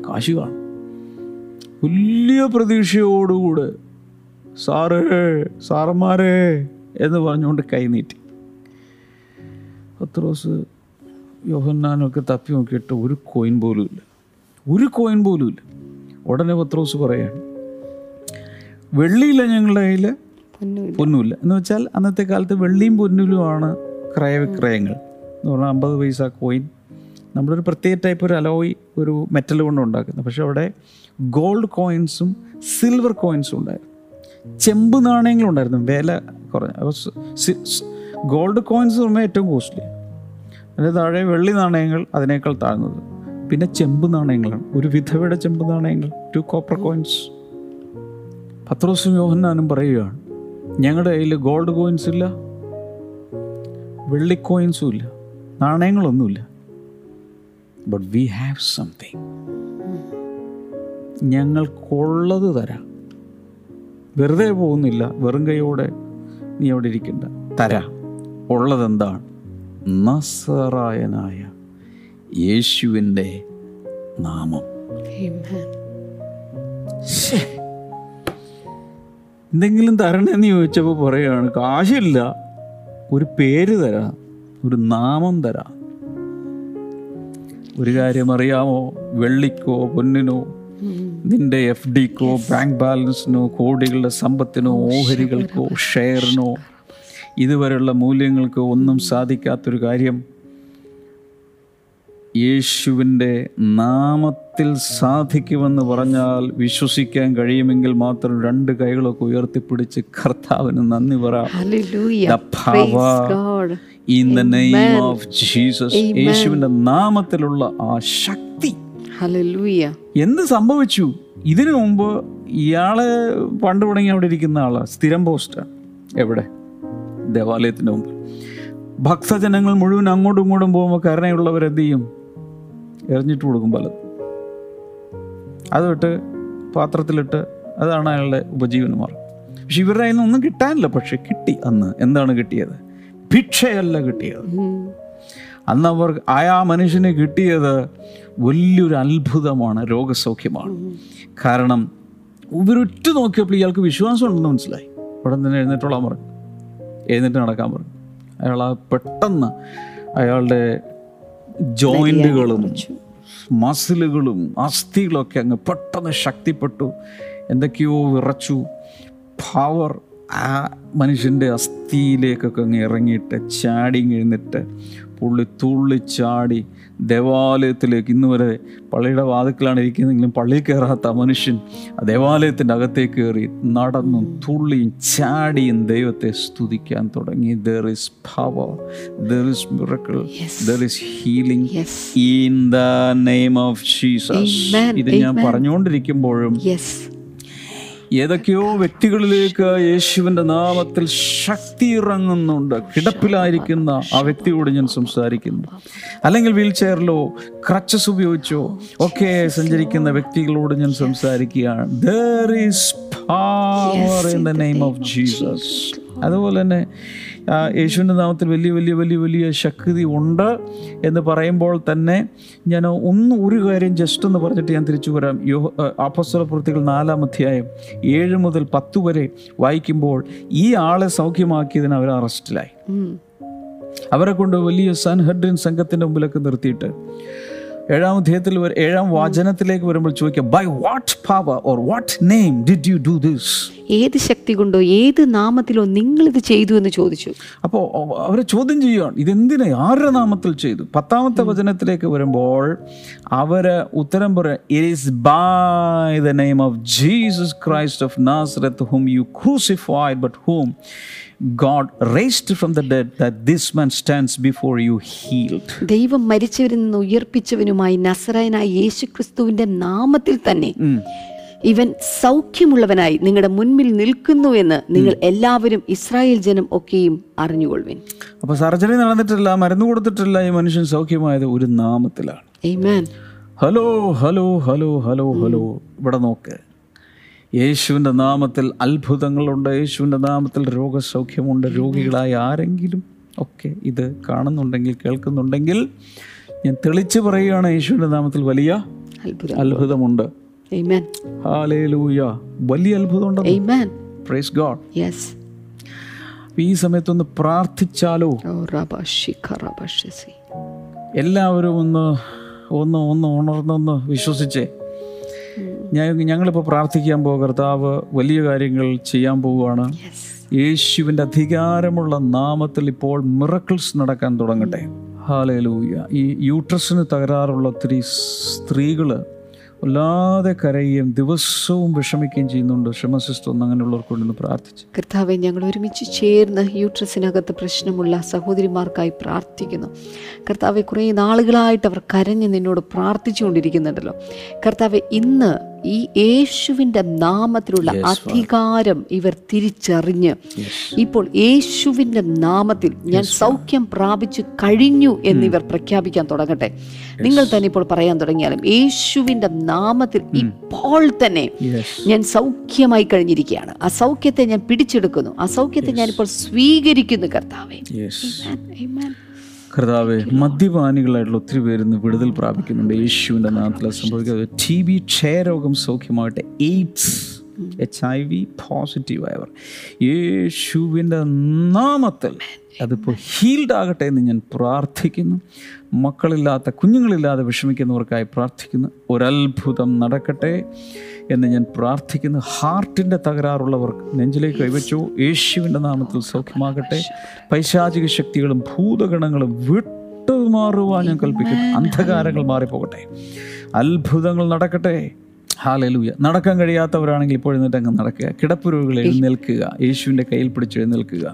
കാശ് കാണും. വലിയ പ്രതീക്ഷയോടുകൂടെ സാറേ സാറന്മാരെ എന്ന് പറഞ്ഞുകൊണ്ട് കൈനീട്ടി. പത്രോസ് യോഹന്നാനൊക്കെ തപ്പി നോക്കിയിട്ട് ഒരു കോയിൻ പോലും ഇല്ല, ഒരു കോയിൻ പോലും ഇല്ല. ഉടനെ പത്രോസ് പറയാണ്, വെള്ളിയില്ല ഞങ്ങളുടെ കയ്യിൽ, പൊന്നുമില്ല. എന്ന് വെച്ചാൽ അന്നത്തെ കാലത്ത് വെള്ളിയും പൊന്നിലുമാണ് ക്രയവിക്രയങ്ങൾ എന്ന് പറഞ്ഞാൽ. അമ്പത് പൈസ കോയിൻ നമ്മളൊരു പ്രത്യേക ടൈപ്പ് ഒരു അലോയ്, ഒരു മെറ്റൽ കൊണ്ട് ഉണ്ടാക്കുന്നത്. പക്ഷെ അവിടെ ഗോൾഡ് കോയിൻസും സിൽവർ കോയിൻസും ഉണ്ടായിരുന്നു, ചെമ്പ് നാണയങ്ങളുണ്ടായിരുന്നു വില കുറഞ്ഞ. അപ്പോൾ ഗോൾഡ് കോയിൻസ് പറഞ്ഞാൽ ഏറ്റവും കോസ്റ്റ്ലി, അതിൻ്റെ താഴെ വെള്ളി നാണയങ്ങൾ അതിനേക്കാൾ താഴ്ന്നത്, പിന്നെ ചെമ്പ് നാണയങ്ങളാണ്. ഒരു വിധവയുടെ ചെമ്പ് നാണയങ്ങൾ, ടു കോപ്പർ കോയിൻസ്. പത്രോസും യോഹന്നാനും പറയുകയാണ്, ഞങ്ങളുടെ കയ്യിൽ ഗോൾഡ് കോയിൻസ് ഇല്ല, വെള്ളി കോയിൻസും ഇല്ല, നാണയങ്ങളൊന്നുമില്ല. But we have something. ഞങ്ങൾക്കുള്ളത് തരാം. വെറുതെ പോകുന്നില്ല, വെറും കൈയോടെ നീ അവിടെ ഇരിക്കണ്ട. തരാം. ഉള്ളതെന്താണ്? നസറായനായ യേശുവിൻ്റെ നാമം. എന്തെങ്കിലും തരണമെന്ന് ചോദിച്ചപ്പോൾ പറയുകയാണ്, കാശില്ല, ഒരു പേര് തരാം, ഒരു നാമം തരാം. ഒരു കാര്യം അറിയാമോ, വെള്ളിക്കോ പൊന്നിനോ നിന്റെ എഫ് ഡിക്കോ ബാങ്ക് ബാലൻസിനോ കോടികളുടെ സമ്പത്തിനോ ഓഹരികൾക്കോ ഷെയറിനോ ഇതുവരെയുള്ള മൂല്യങ്ങൾക്കോ ഒന്നും സാധിക്കാത്തൊരു കാര്യം യേശുവിൻ്റെ നാമത്തിൽ സാധിക്കുമെന്ന് പറഞ്ഞാൽ വിശ്വസിക്കാൻ കഴിയുമെങ്കിൽ മാത്രം രണ്ട് കൈകളൊക്കെ ഉയർത്തിപ്പിടിച്ച് കർത്താവിന് നന്ദി പറയാം. In the name of Jesus, യേശുവിൻ്റെ നാമത്തിലുള്ള ആ ശക്തി. എന്ത് സംഭവിച്ചു? ഇതിനു മുമ്പ് ഇയാളെ പണ്ട് തുടങ്ങി അവിടെ ഇരിക്കുന്ന ആളാ, സ്ഥിരം പോസ്റ്റാണ് എവിടെ, ദേവാലയത്തിൻ്റെ മുമ്പ്. ഭക്തജനങ്ങൾ മുഴുവൻ അങ്ങോട്ടും ഇങ്ങോട്ടും പോകുമ്പോൾ കരുണയുള്ളവരെന്ത് ചെയ്യും? എറിഞ്ഞിട്ട് കൊടുക്കും പലതും. അതിട്ട് പാത്രത്തിലിട്ട്, അതാണ് അയാളുടെ ഉപജീവനമാർഗം. പക്ഷെ ഇവരുടെ അതിൽ നിന്നൊന്നും കിട്ടാനില്ല. പക്ഷെ കിട്ടി. അന്ന് എന്താണ് കിട്ടിയത്? ഭിക്ഷയല്ല കിട്ടിയത്. അന്ന് അവർ ആ മനുഷ്യന് കിട്ടിയത് വലിയൊരു അത്ഭുതമാണ്, രോഗസൗഖ്യമാണ്. കാരണം ഇവരൊറ്റ നോക്കിയപ്പോൾ ഇയാൾക്ക് വിശ്വാസം ഉണ്ടെന്ന് മനസ്സിലായി. ഇവിടെ തന്നെ എഴുന്നേറ്റോളാൻ പറഞ്ഞു, എഴുന്നേറ്റ് നടക്കാൻ പറഞ്ഞു. അയാൾ പെട്ടെന്ന് അയാളുടെ ജോയിൻറ്റുകളും മസിലുകളും അസ്ഥികളൊക്കെ അങ്ങ് പെട്ടെന്ന് ശക്തിപ്പെട്ടു, എന്തൊക്കെയോ വിറച്ചു. പവർ ആ മനുഷ്യൻ്റെ അസ്ഥിയിലേക്കൊക്കെ അങ്ങ് ഇറങ്ങിയിട്ട് ചാടി എഴുന്നിട്ട് പുള്ളി തുള്ളിച്ചാടി ദേവാലയത്തിലേക്ക്. ഇന്ന് വരെ പള്ളിയുടെ വാതിക്കലാണ് ഇരിക്കുന്നതെങ്കിലും പള്ളിയിൽ കയറാത്ത മനുഷ്യൻ ആ ദേവാലയത്തിൻ്റെ അകത്തേക്ക് കയറി നടന്നും തുള്ളിയും ചാടിയും ദൈവത്തെ സ്തുതിക്കാൻ തുടങ്ങി. There is power, there is miracle, there is healing in the name of Jesus. ഇത് ഞാൻ പറഞ്ഞുകൊണ്ടിരിക്കുമ്പോഴും ഏതൊക്കെയോ വ്യക്തികളിലേക്ക് യേശുവിൻ്റെ നാമത്തിൽ ശക്തി ഇറങ്ങുന്നുണ്ട്. കിടപ്പിലായിരിക്കുന്ന ആ വ്യക്തിയോട് ഞാൻ സംസാരിക്കുന്നു. അല്ലെങ്കിൽ വീൽ ചെയറിലോ ക്രച്ചസ് ഉപയോഗിച്ചോ ഒക്കെ സഞ്ചരിക്കുന്ന വ്യക്തികളോട് ഞാൻ സംസാരിക്കുകയാണ്. There is power in the name of Jesus. അതുപോലെ തന്നെ യേശുവിൻ്റെ നാമത്തിൽ വലിയ വലിയ വലിയ വലിയ ശക്തി ഉണ്ട് എന്ന് പറയുമ്പോൾ തന്നെ ഞാൻ ഒന്ന് ഒരു കാര്യം ജസ്റ്റ് എന്ന് പറഞ്ഞിട്ട് ഞാൻ തിരിച്ചു വരാം. യോ അപ്പോസ്തല പ്രവൃത്തികൾ നാലാം അധ്യായം ഏഴ് മുതൽ പത്ത് വരെ വായിക്കുമ്പോൾ ഈ ആളെ സൗഖ്യമാക്കിയതിന് അവർ അറസ്റ്റിലായി. അവരെ കൊണ്ട് വലിയ സൻഹെഡ്രിൻ സംഘത്തിൻ്റെ മുമ്പിലൊക്കെ നിർത്തിയിട്ട് ഏഴാം അധ്യായത്തിൽ ഏഴാം വചനത്തിലേക്ക് വരുമ്പോൾ ചോദിക്കാം, by what power or what name did you do this? ഏത് ശക്തി കൊണ്ടോ ഏത് നാമത്തിലോ നിങ്ങൾ ഇത് ചെയ്തു എന്ന് ചോദിച്ചു. അപ്പോൾ അവരെ ചോദ്യം ചെയ്യുകയാണ്, ഇതെന്തിനാ, ആരുടെ നാമത്തിൽ ചെയ്തു? പത്താമത്തെ വചനത്തിലേക്ക് വരുമ്പോൾ അവര് ഉത്തരം പറയാം, it is by the name of Jesus Christ of Nazareth whom you crucified but whom God raised from the dead that this man stands before you healed. ദൈവം മരിച്ചവരിൽ നിന്ന് ഉയർപ്പിച്ചവനുമായി നസറായനായ യേശുക്രിസ്തുവിന്റെ നാമത്തിൽ തന്നെ ഇവൻ സൗഖ്യമുള്ളവനായി നിങ്ങളുടെ മുൻപിൽ നിൽക്കുന്നു എന്ന് നിങ്ങൾ എല്ലാവരും ഇസ്രായേൽ ജനം ഒക്കെയും അറിഞ്ഞുകൊള്ളുവിൻ. അപ്പോൾ സർജറി നടന്നിട്ടില്ല, മരുന്ന് കൊടുത്തിട്ടില്ല, ഈ മനുഷ്യൻ സൗഖ്യമായത് ഒരു നാമത്തിലാണ്. ആമേൻ. Hello hello hello hello hello ഇവിടെ നോക്ക്, യേശുവിൻ്റെ നാമത്തിൽ അത്ഭുതങ്ങളുണ്ട്, യേശുവിൻ്റെ നാമത്തിൽ രോഗസൗഖ്യമുണ്ട്. രോഗികളായ ആരെങ്കിലും ഒക്കെ ഇത് കാണുന്നുണ്ടെങ്കിൽ കേൾക്കുന്നുണ്ടെങ്കിൽ ഞാൻ തെളിച്ച് പറയുകയാണ്, യേശുവിൻ്റെ നാമത്തിൽ വലിയ അത്ഭുതമുണ്ട്. ഹല്ലേലൂയ. വലിയ അത്ഭുതമുണ്ട്. ഈ സമയത്തൊന്ന് പ്രാർത്ഥിച്ചാലോ? എല്ലാവരും ഒന്ന് ഒന്ന് ഒന്ന് ഉണർന്നൊന്ന് വിശ്വസിച്ചേ. ഞങ്ങളിപ്പോൾ പ്രാർത്ഥിക്കാൻ പോകും, കർത്താവ് വലിയ കാര്യങ്ങൾ ചെയ്യാൻ പോവുകയാണ്. യേശുവിൻ്റെ അധികാരമുള്ള നാമത്തിൽ ഇപ്പോൾ മിറക്കിൾസ് നടക്കാൻ തുടങ്ങട്ടെ. ഹല്ലേലൂയ. ഈ യൂട്രസിന് തകരാറുള്ള ഒത്തിരി സ്ത്രീകൾ വല്ലാതെ കരയുകയും ദിവസവും വിഷമിക്കുകയും ചെയ്യുന്നുണ്ട്. ക്ഷമ സിസ്റ്റർ ഒന്ന് അങ്ങനെയുള്ളവർക്കൊണ്ടെന്ന് പ്രാർത്ഥിച്ചു. കർത്താവെ, ഞങ്ങൾ ഒരുമിച്ച് ചേർന്ന് യൂട്രസിനകത്ത് പ്രശ്നമുള്ള സഹോദരിമാർക്കായി പ്രാർത്ഥിക്കുന്നു. കർത്താവെ, കുറേ നാളുകളായിട്ട് അവർ കരഞ്ഞ് നിന്നോട് പ്രാർത്ഥിച്ചുകൊണ്ടിരിക്കുന്നുണ്ടല്ലോ. കർത്താവെ, ഇന്ന് ഈ യേശുവിൻ്റെ നാമത്തിലുള്ള അധികാരം ഇവർ തിരിച്ചറിഞ്ഞ് ഇപ്പോൾ യേശുവിൻ്റെ നാമത്തിൽ ഞാൻ സൗഖ്യം പ്രാപിച്ചു കഴിഞ്ഞു എന്നിവർ പ്രഖ്യാപിക്കാൻ തുടങ്ങട്ടെ. നിങ്ങൾ തന്നെ ഇപ്പോൾ പറയാൻ തുടങ്ങിയാലും യേശുവിൻ്റെ നാമത്തിൽ ഇപ്പോൾ തന്നെ ഞാൻ സൗഖ്യമായി കഴിഞ്ഞിരിക്കുകയാണ്. ആ സൗഖ്യത്തെ ഞാൻ പിടിച്ചെടുക്കുന്നു. ആ സൗഖ്യത്തെ ഞാനിപ്പോൾ സ്വീകരിക്കുന്നു. കർത്താവേ, കർത്താവെ, മദ്യപാനികളായിട്ടുള്ള ഒത്തിരി പേരിന്ന് വിടുതൽ പ്രാപിക്കുന്നുണ്ട് യേശുവിൻ്റെ നാമത്തിൽ. സംഭവിക്കുന്നത് ടി ബി ക്ഷയരോഗം സൗഖ്യമാകട്ടെ. എയ്ഡ്സ്, എച്ച് ഐ വി പോസിറ്റീവായവർ യേശുവിൻ്റെ നാമത്തിൽ അതിപ്പോൾ ഹീൽഡ് ആകട്ടെ എന്ന് ഞാൻ പ്രാർത്ഥിക്കുന്നു. മക്കളില്ലാത്ത, കുഞ്ഞുങ്ങളില്ലാതെ വിഷമിക്കുന്നവർക്കായി പ്രാർത്ഥിക്കുന്നു. ഒരത്ഭുതം നടക്കട്ടെ എന്ന് ഞാൻ പ്രാർത്ഥിക്കുന്നു. ഹാർട്ടിൻ്റെ തകരാറുള്ളവർക്ക് നെഞ്ചിലേക്ക് കൈവച്ചു യേശുവിൻ്റെ നാമത്തിൽ സൗഖ്യമാകട്ടെ. പൈശാചിക ശക്തികളും ഭൂതഗണങ്ങളും വിട്ടുമാറുവാൻ ഞാൻ കൽപ്പിക്കുന്നു. അന്ധകാരങ്ങൾ മാറിപ്പോകട്ടെ. അത്ഭുതങ്ങൾ നടക്കട്ടെ. ഹല്ലേലൂയ. നടക്കാൻ കഴിയാത്തവരാണെങ്കിൽ ഇപ്പോൾ എഴുന്നേറ്റ് അങ്ങ് നടക്കുക. കിടപ്പ് രോഗികളെ എഴുന്നേൽക്കുക, യേശുവിൻ്റെ കയ്യിൽ പിടിച്ച് എഴുന്നേൽക്കുക.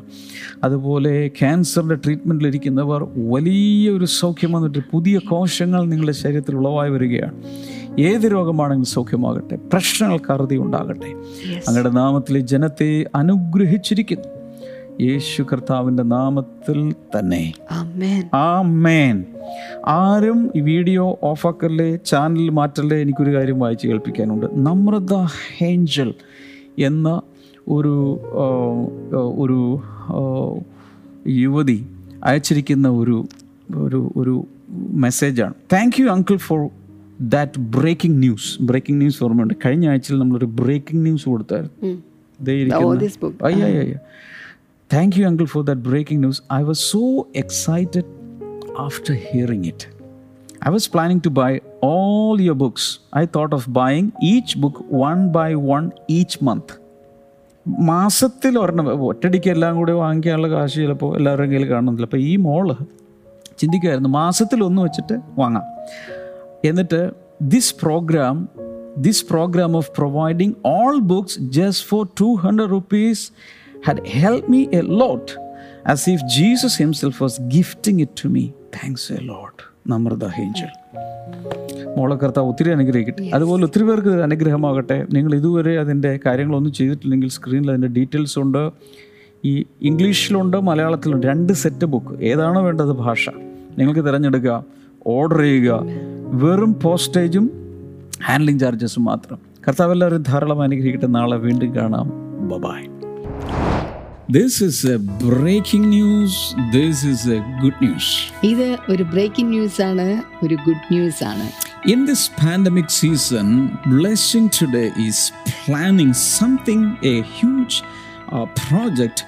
അതുപോലെ ക്യാൻസറിൻ്റെ ട്രീറ്റ്മെൻറ്റിലിരിക്കുന്നവർ വലിയൊരു സൗഖ്യം വന്നിട്ട് പുതിയ കോശങ്ങൾ നിങ്ങളുടെ ശരീരത്തിൽ ഉളവായി വരികയാണ്. ഏത് രോഗമാണെങ്കിലും സൗഖ്യമാകട്ടെ. പ്രശ്നങ്ങൾക്ക് അറുതി ഉണ്ടാകട്ടെ. അങ്ങയുടെ നാമത്തിൽ ജനത്തെ അനുഗ്രഹിച്ചിരിക്കുന്നു യേശു കർത്താവിൻ്റെ നാമത്തിൽ തന്നെ. ആമേൻ. ആരും ഈ വീഡിയോ ഓഫാക്കല്ലേ, ചാനൽ മാറ്റല്ലേ. എനിക്കൊരു കാര്യം വായിച്ച് കേൾപ്പിക്കാനുണ്ട്. നമ്രത ഹേഞ്ചൽ എന്ന ഒരു ഒരു യുവതി അയച്ചിരിക്കുന്ന ഒരു ഒരു ഒരു മെസ്സേജാണ്. Thank you uncle for that breaking news. Breaking news ഓർമ്മയുണ്ട്, കഴിഞ്ഞ ആഴ്ചയിൽ നമ്മളൊരു ബ്രേക്കിംഗ് ന്യൂസ് കൊടുത്തായിരുന്നു. അയ്യ അയ്യ Thank you, Uncle, for that breaking news. I was so excited after hearing it. I was planning to buy all your books. I thought of buying each book one by one each month. മാസത്തിൽ ഒരെണ്ണം ഒറ്റടിക്ക് എല്ലാം കൂടെ വാങ്ങിക്കാനുള്ള കാശ് ചിലപ്പോൾ എല്ലാവരുടെയും കയ്യിൽ കാണുന്നില്ല. അപ്പോൾ ഈ മോള് ചിന്തിക്കുമായിരുന്നു മാസത്തിൽ ഒന്ന് വെച്ചിട്ട് വാങ്ങാം. എന്നിട്ട് this program, this program of providing all books just for two hundred rupees had helped me a lot, as if Jesus himself was gifting it to me. Thanks a lot, Namrata Angel. മോളെ കർത്താവ് ഒത്തിരി അനുഗ്രഹിക്കട്ടെ. അതുപോലെ ഒത്തിരി പേർക്ക് ഇത് അനുഗ്രഹമാകട്ടെ. നിങ്ങൾ ഇതുവരെ അതിൻ്റെ കാര്യങ്ങളൊന്നും ചെയ്തിട്ടില്ലെങ്കിൽ സ്ക്രീനിൽ അതിൻ്റെ ഡീറ്റെയിൽസ് ഉണ്ട്. ഈ ഇംഗ്ലീഷിലുണ്ട്, മലയാളത്തിലുണ്ട്. രണ്ട് സെറ്റ് ബുക്ക്. ഏതാണോ വേണ്ടത് ഭാഷ നിങ്ങൾക്ക് തിരഞ്ഞെടുക്കുക, ഓർഡർ ചെയ്യുക. വെറും പോസ്റ്റേജും ഹാൻഡ്ലിംഗ് ചാർജസും മാത്രം. കർത്താവ് എല്ലാവരും ധാരാളം അനുഗ്രഹിക്കട്ടെ. നാളെ വീണ്ടും കാണാം. Bye. This is a breaking news. This is a good news. Either oru breaking news aanu, oru good news aanu. In this pandemic season, Blessing Today is planning something, a huge uh, project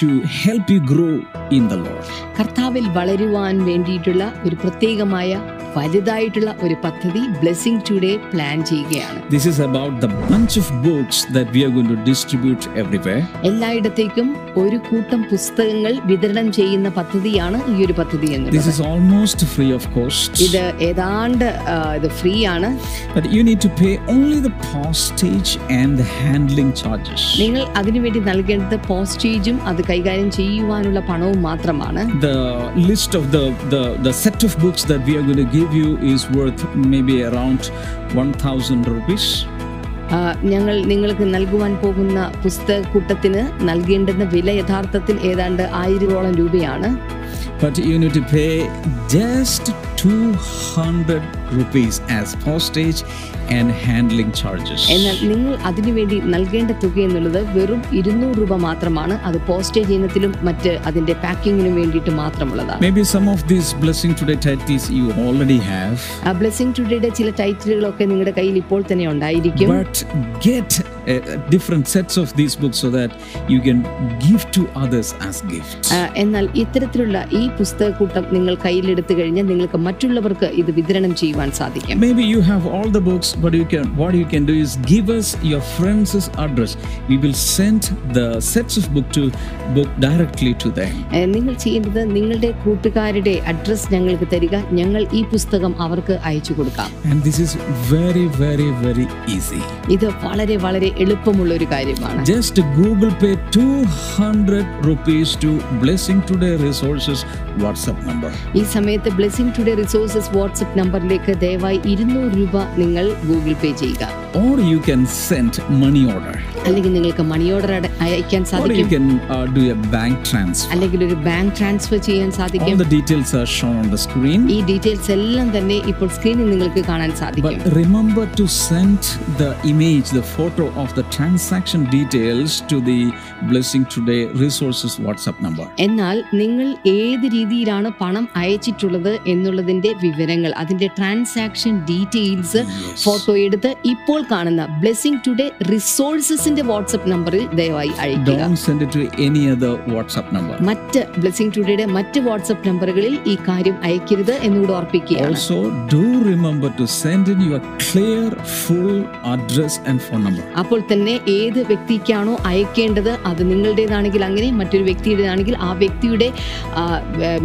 to help you grow in the Lord. കർത്താവിൽ വളരുവാൻ വേണ്ടിയിട്ടുള്ള ഒരു പ്രത്യേകമായ വലുതായിട്ടുള്ള ഒരു പദ്ധതി blessing today plan ചെയ്യുകയാണ്. This is about the bunch of books that we are going to distribute everywhere. എല്ലായിടത്തേക്കും ഒരു കൂട്ടം പുസ്തകങ്ങൾ വിതരണം ചെയ്യുന്ന പദ്ധതിയാണ് ഈ ഒരു പദ്ധതി എന്നുള്ളത്. This is almost free of cost. ഇത് ഏതാണ്ട് ഇത് ഫ്രീ ആണ്. But you need to pay only the postage and the handling charges. നിങ്ങൾ അതിനുവേണ്ടി നൽകേണ്ടത് പോസ്റ്റേജും അത് കൈകാര്യം ചെയ്യുവാനുള്ള പണവും മാത്രമാണ്. The list of the the the set of books that we are going to give you is worth maybe around one thousand rupees. ഞങ്ങൾ നിങ്ങൾക്ക് നൽകുവാൻ പോകുന്ന പുസ്തകക്കൂട്ടത്തിന് നൽകേണ്ടുന്ന വില യഥാർത്ഥത്തിൽ ഏതാണ്ട് ആയിരോളം രൂപയാണ്. But you need to pay just two hundred rupees as postage and handling charges. എന്നാൽ നിങ്ങൾ അതിനു വേണ്ടി നൽകേണ്ട തുക എന്നുള്ളത് വെറും ഇരുന്നൂറ് രൂപ മാത്രമാണ്. അത് പോസ്റ്റേജ് ഇനത്തിലും മറ്റ് അതിന്റെ പാക്കിങ്ങിനും വേണ്ടിയിട്ട് മാത്രമുള്ളതാണ്. Maybe some of these Blessing Today titles you already have. ആ Blessing Today ചില ടൈറ്റിലുകളൊക്കെ നിങ്ങളുടെ കയ്യിൽ ഇപ്പോൾ തന്നെ ഉണ്ടായിരിക്കും. But get different sets of these books so that you can give to others as gifts. എന്നാൽ ഇത്തരത്തിലുള്ള ഈ പുസ്തകക്കൂട്ടം നിങ്ങൾ കയ്യിലെടുത്തു കഴിഞ്ഞാൽ നിങ്ങൾക്ക് മറ്റുള്ളവർക്ക് ഇത് വിതരണം ചെയ്യുവാൻ സാധിക്കും. Maybe you have all the books, but you can what you can do is give us your friends' address. We will send the sets of book to book directly to them. നിങ്ങൾ ചെയ്യേണ്ടത് നിങ്ങളുടെ കൂട്ടുകാരുടെ address ഞങ്ങൾക്ക് തരിക, ഞങ്ങൾ ഈ പുസ്തകം അവർക്ക് അയച്ചു കൊടുക്കാം. And this is very very very easy. ഇത് വളരെ വളരെ എളുപ്പമുള്ള ഒരു കാര്യമാണ്. Just Google Pay two hundred rupees to Blessing Today Resources WhatsApp number. ഈ സമയത്ത് Blessing Today Resources WhatsApp നമ്പറിലേക്ക് ദയവായി ഇരുന്നൂറ് രൂപ നിങ്ങൾ Google Pay ചെയ്യുക. Or you can send money order. അല്ലെങ്കിൽ നിങ്ങൾക്ക് മണി ഓർഡർ അയക്കാൻ സാധിക്കും. Or you can uh, do a bank transfer. അല്ലെങ്കിൽ ഒരു ബാങ്ക് ട്രാൻസ്ഫർ ചെയ്യാൻ സാധിക്കും. All the details are shown on the screen. ഈ ഡീറ്റെയിൽസ് എല്ലാം തന്നെ ഇപ്പോൾ സ്ക്രീനിൽ നിങ്ങൾക്ക് കാണാൻ സാധിക്കും. But remember to send the image, the photo of the transaction details to the Blessing Today Resources WhatsApp number. എന്നാൽ നിങ്ങൾ ഏത് രീതിയിലാണ് പണം അയച്ചിട്ടുള്ളത് എന്നുള്ളതിന്റെ വിവരങ്ങൾ, അതിന്റെ ട്രാൻസാക്ഷൻ ഡീറ്റെയിൽസ് ഫോട്ടോ എടുത്ത് ഇപ്പോൾ കാണുന്ന ബ്ലെസ്സിംഗ് ടുഡേ റിസോഴ്സസിന്റെ വാട്സ്ആപ്പ് നമ്പറിൽ ദയവായി അയക്കുക. Don't send it to any other WhatsApp number. മറ്റ് ബ്ലെസ്സിംഗ് ടുഡേയുടെ മറ്റ് വാട്സ്ആപ്പ് നമ്പറുകളിൽ ഈ കാര്യം അയക്കരുത് എന്നുകൂടി ഓർപ്പിക്കുകയാണ്. Also do remember to send in your clear full address and phone number. അപ്പോൾ തന്നെ ഏത് വ്യക്തിക്കാണോ അയക്കേണ്ടത്, അത് നിങ്ങളുടേതാണെങ്കിൽ അങ്ങനെ, മറ്റൊരു വ്യക്തിയുടേതാണെങ്കിൽ ആ വ്യക്തിയുടെ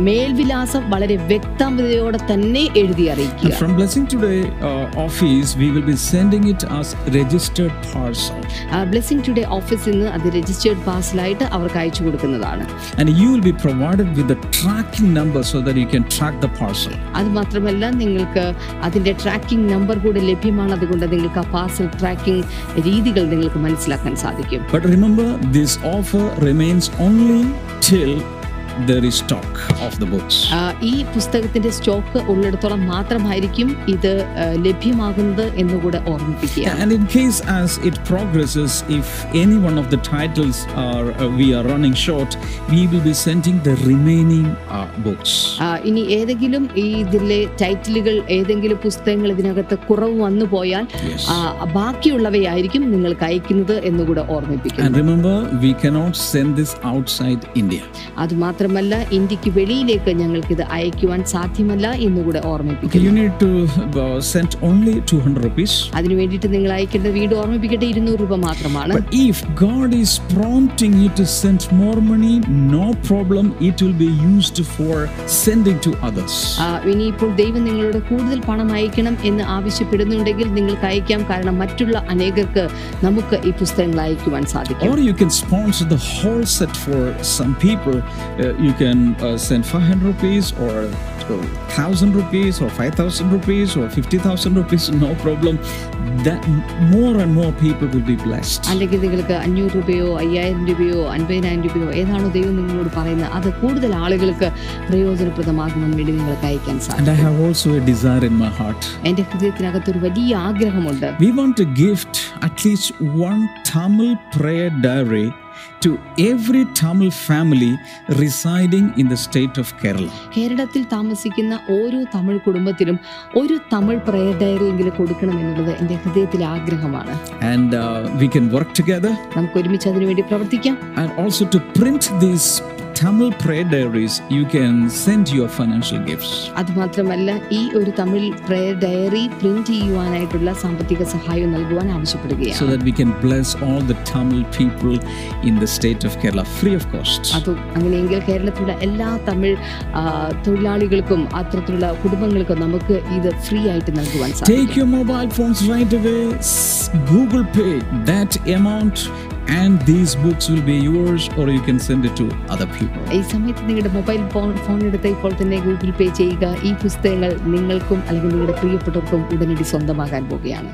മേൽവിലാസം വളരെ വ്യക്തതയോടെ തന്നെ എഴുതി അറിയിക്കുക. From Blessing Today uh, office we will be sending it as registered parcel. Uh, Blessing Today office in the registered parcel ആയിട്ട് അവർക്ക് അയച്ചു കൊടുക്കുന്നതാണ്. And you will be provided with the tracking number so that you can track the parcel. അത് മാത്രമല്ല നിങ്ങൾക്ക് അതിന്റെ tracking number കൂടി ലഭ്യമാണ്, അതുകൊണ്ട് നിങ്ങൾക്ക് ആ പാർസൽ ട്രാക്കിംഗ് രീതികൾ നിങ്ങൾക്ക് മനസ്സിലാക്കാൻ സാധിക്കും. But remember this offer remains only till there is stock of the books. ഈ പുസ്തകത്തിന്റെ സ്റ്റോക്ക് ഉള്ളിടത്തോളം മാത്രമായിരിക്കും ഇത് ലഭ്യമാകുന്നത് എന്ന് കൂടെ ഓർമ്മിപ്പിക്കുക. And in case as it progresses, if any one of the titles are uh, we are running short, we will be sending the remaining uh, books. ഇനി ഏതെങ്കിലും ഈ ഇതിലെ ടൈറ്റിലുകൾ, ഏതെങ്കിലും പുസ്തകങ്ങൾ ഇതിനകത്ത് കുറവ് വന്നു പോയാൽ ബാക്കിയുള്ളവയായിരിക്കും നിങ്ങൾക്ക് അയക്കുന്നത് എന്ന് കൂടെ ഓർമ്മിപ്പിക്കുക. And remember, we cannot send this outside India. അത് മാത്രം ല്ല ഇന്ത്യക്ക് വെളിയിലേക്ക് ഞങ്ങൾക്ക് ഇത് അയക്കുവാൻ സാധ്യമല്ല എന്നുകൂടെ ഓർമ്മിപ്പിക്കുന്നു. അതിനു വേണ്ടിയിട്ട് നിങ്ങൾ അയക്കേണ്ട വീട് ഓർമ്മിപ്പിക്കട്ടെ, ഇരുന്നൂറ് രൂപ മാത്രമാണ്. ഇനിയിപ്പോൾ ദൈവം നിങ്ങളോട് കൂടുതൽ പണം അയക്കണം എന്ന് ആവശ്യപ്പെടുന്നുണ്ടെങ്കിൽ നിങ്ങൾക്ക് അയക്കാം, കാരണം മറ്റുള്ള അനേകർക്ക് നമുക്ക് ഈ പുസ്തകങ്ങൾ അയക്കുവാൻ സാധിക്കും. Uh, you can uh, send five hundred rupees or one thousand rupees or five thousand rupees or fifty thousand rupees, no problem. That more and more people will be blessed. അല്ലെങ്കിൽ നിങ്ങൾക്ക് അഞ്ഞൂറ് രൂപയോ അയ്യായിരം രൂപയോ അൻപതിനായിരം രൂപയോ ഏതാണോ ദൈവം നിങ്ങളോട് പറയുന്നത് അത് കൂടുതൽ ആളുകൾക്ക് പ്രയോജനപ്രദമാകുവാൻ വേണ്ടി നിങ്ങൾക്ക് അയക്കാൻ സാധിക്കും. And I have also a desire in my heart. എൻ്റെ ഹൃദയത്തിനകത്ത് ഒരു വലിയ ആഗ്രഹമുണ്ട്. We want to gift at least one Tamil prayer diary to every Tamil family residing in the state of Kerala. കേരളത്തിൽ താമസിക്കുന്ന ഓരോ തമിഴ് കുടുംബത്തിലും ഒരു തമിഴ് പ്രയർ ഡയറി എങ്കിലും കൊടുക്കണം എന്നുള്ളത് എൻ്റെ ഹൃദയത്തിലെ ആഗ്രഹമാണ്. And uh, we can work together. നമുക്ക് ഒരുമിച്ച് അതിനുവേണ്ടി പ്രവർത്തിക്കാം. And also to print these Tamil prayer diaries, you can send your financial gifts. അത് മാത്രമല്ല ഈ ഒരു തമിഴ് പ്രയർ ഡയറി പ്രിന്റ് ചെയ്യുവാനായിട്ടുള്ള സാമ്പത്തിക സഹായം നൽകുവാൻ ആവശ്യപ്പെടുകയാണ്. So that we can bless all the Tamil people in the state of Kerala free of cost. അത് അങ്ങനെയെങ്കിൽ കേരളത്തിലെ എല്ലാ തമിഴ് തൊഴിലാളികൾക്കും അത്തരത്തിലുള്ള കുടുംബങ്ങൾക്കും നമുക്ക് ഇത് ഫ്രീ ആയിട്ട് നൽകുവാൻ സാധിക്കും. Take your mobile phones right away. Google Pay that amount. And these books will be yours, or you can send it to other people. ഈ സമയത്ത് നിങ്ങളുടെ മൊബൈൽ ഫോൺ ഫോൺ എടുത്ത് ഇപ്പോൾ തന്നെ ഗൂഗിൾ പേ ചെയ്യുക. ഈ പുസ്തകങ്ങൾ നിങ്ങൾക്കും അല്ലെങ്കിൽ നിങ്ങളുടെ പ്രിയപ്പെട്ടവർക്കും ഉടനടി സ്വന്തമാകാൻ പോവുകയാണ്.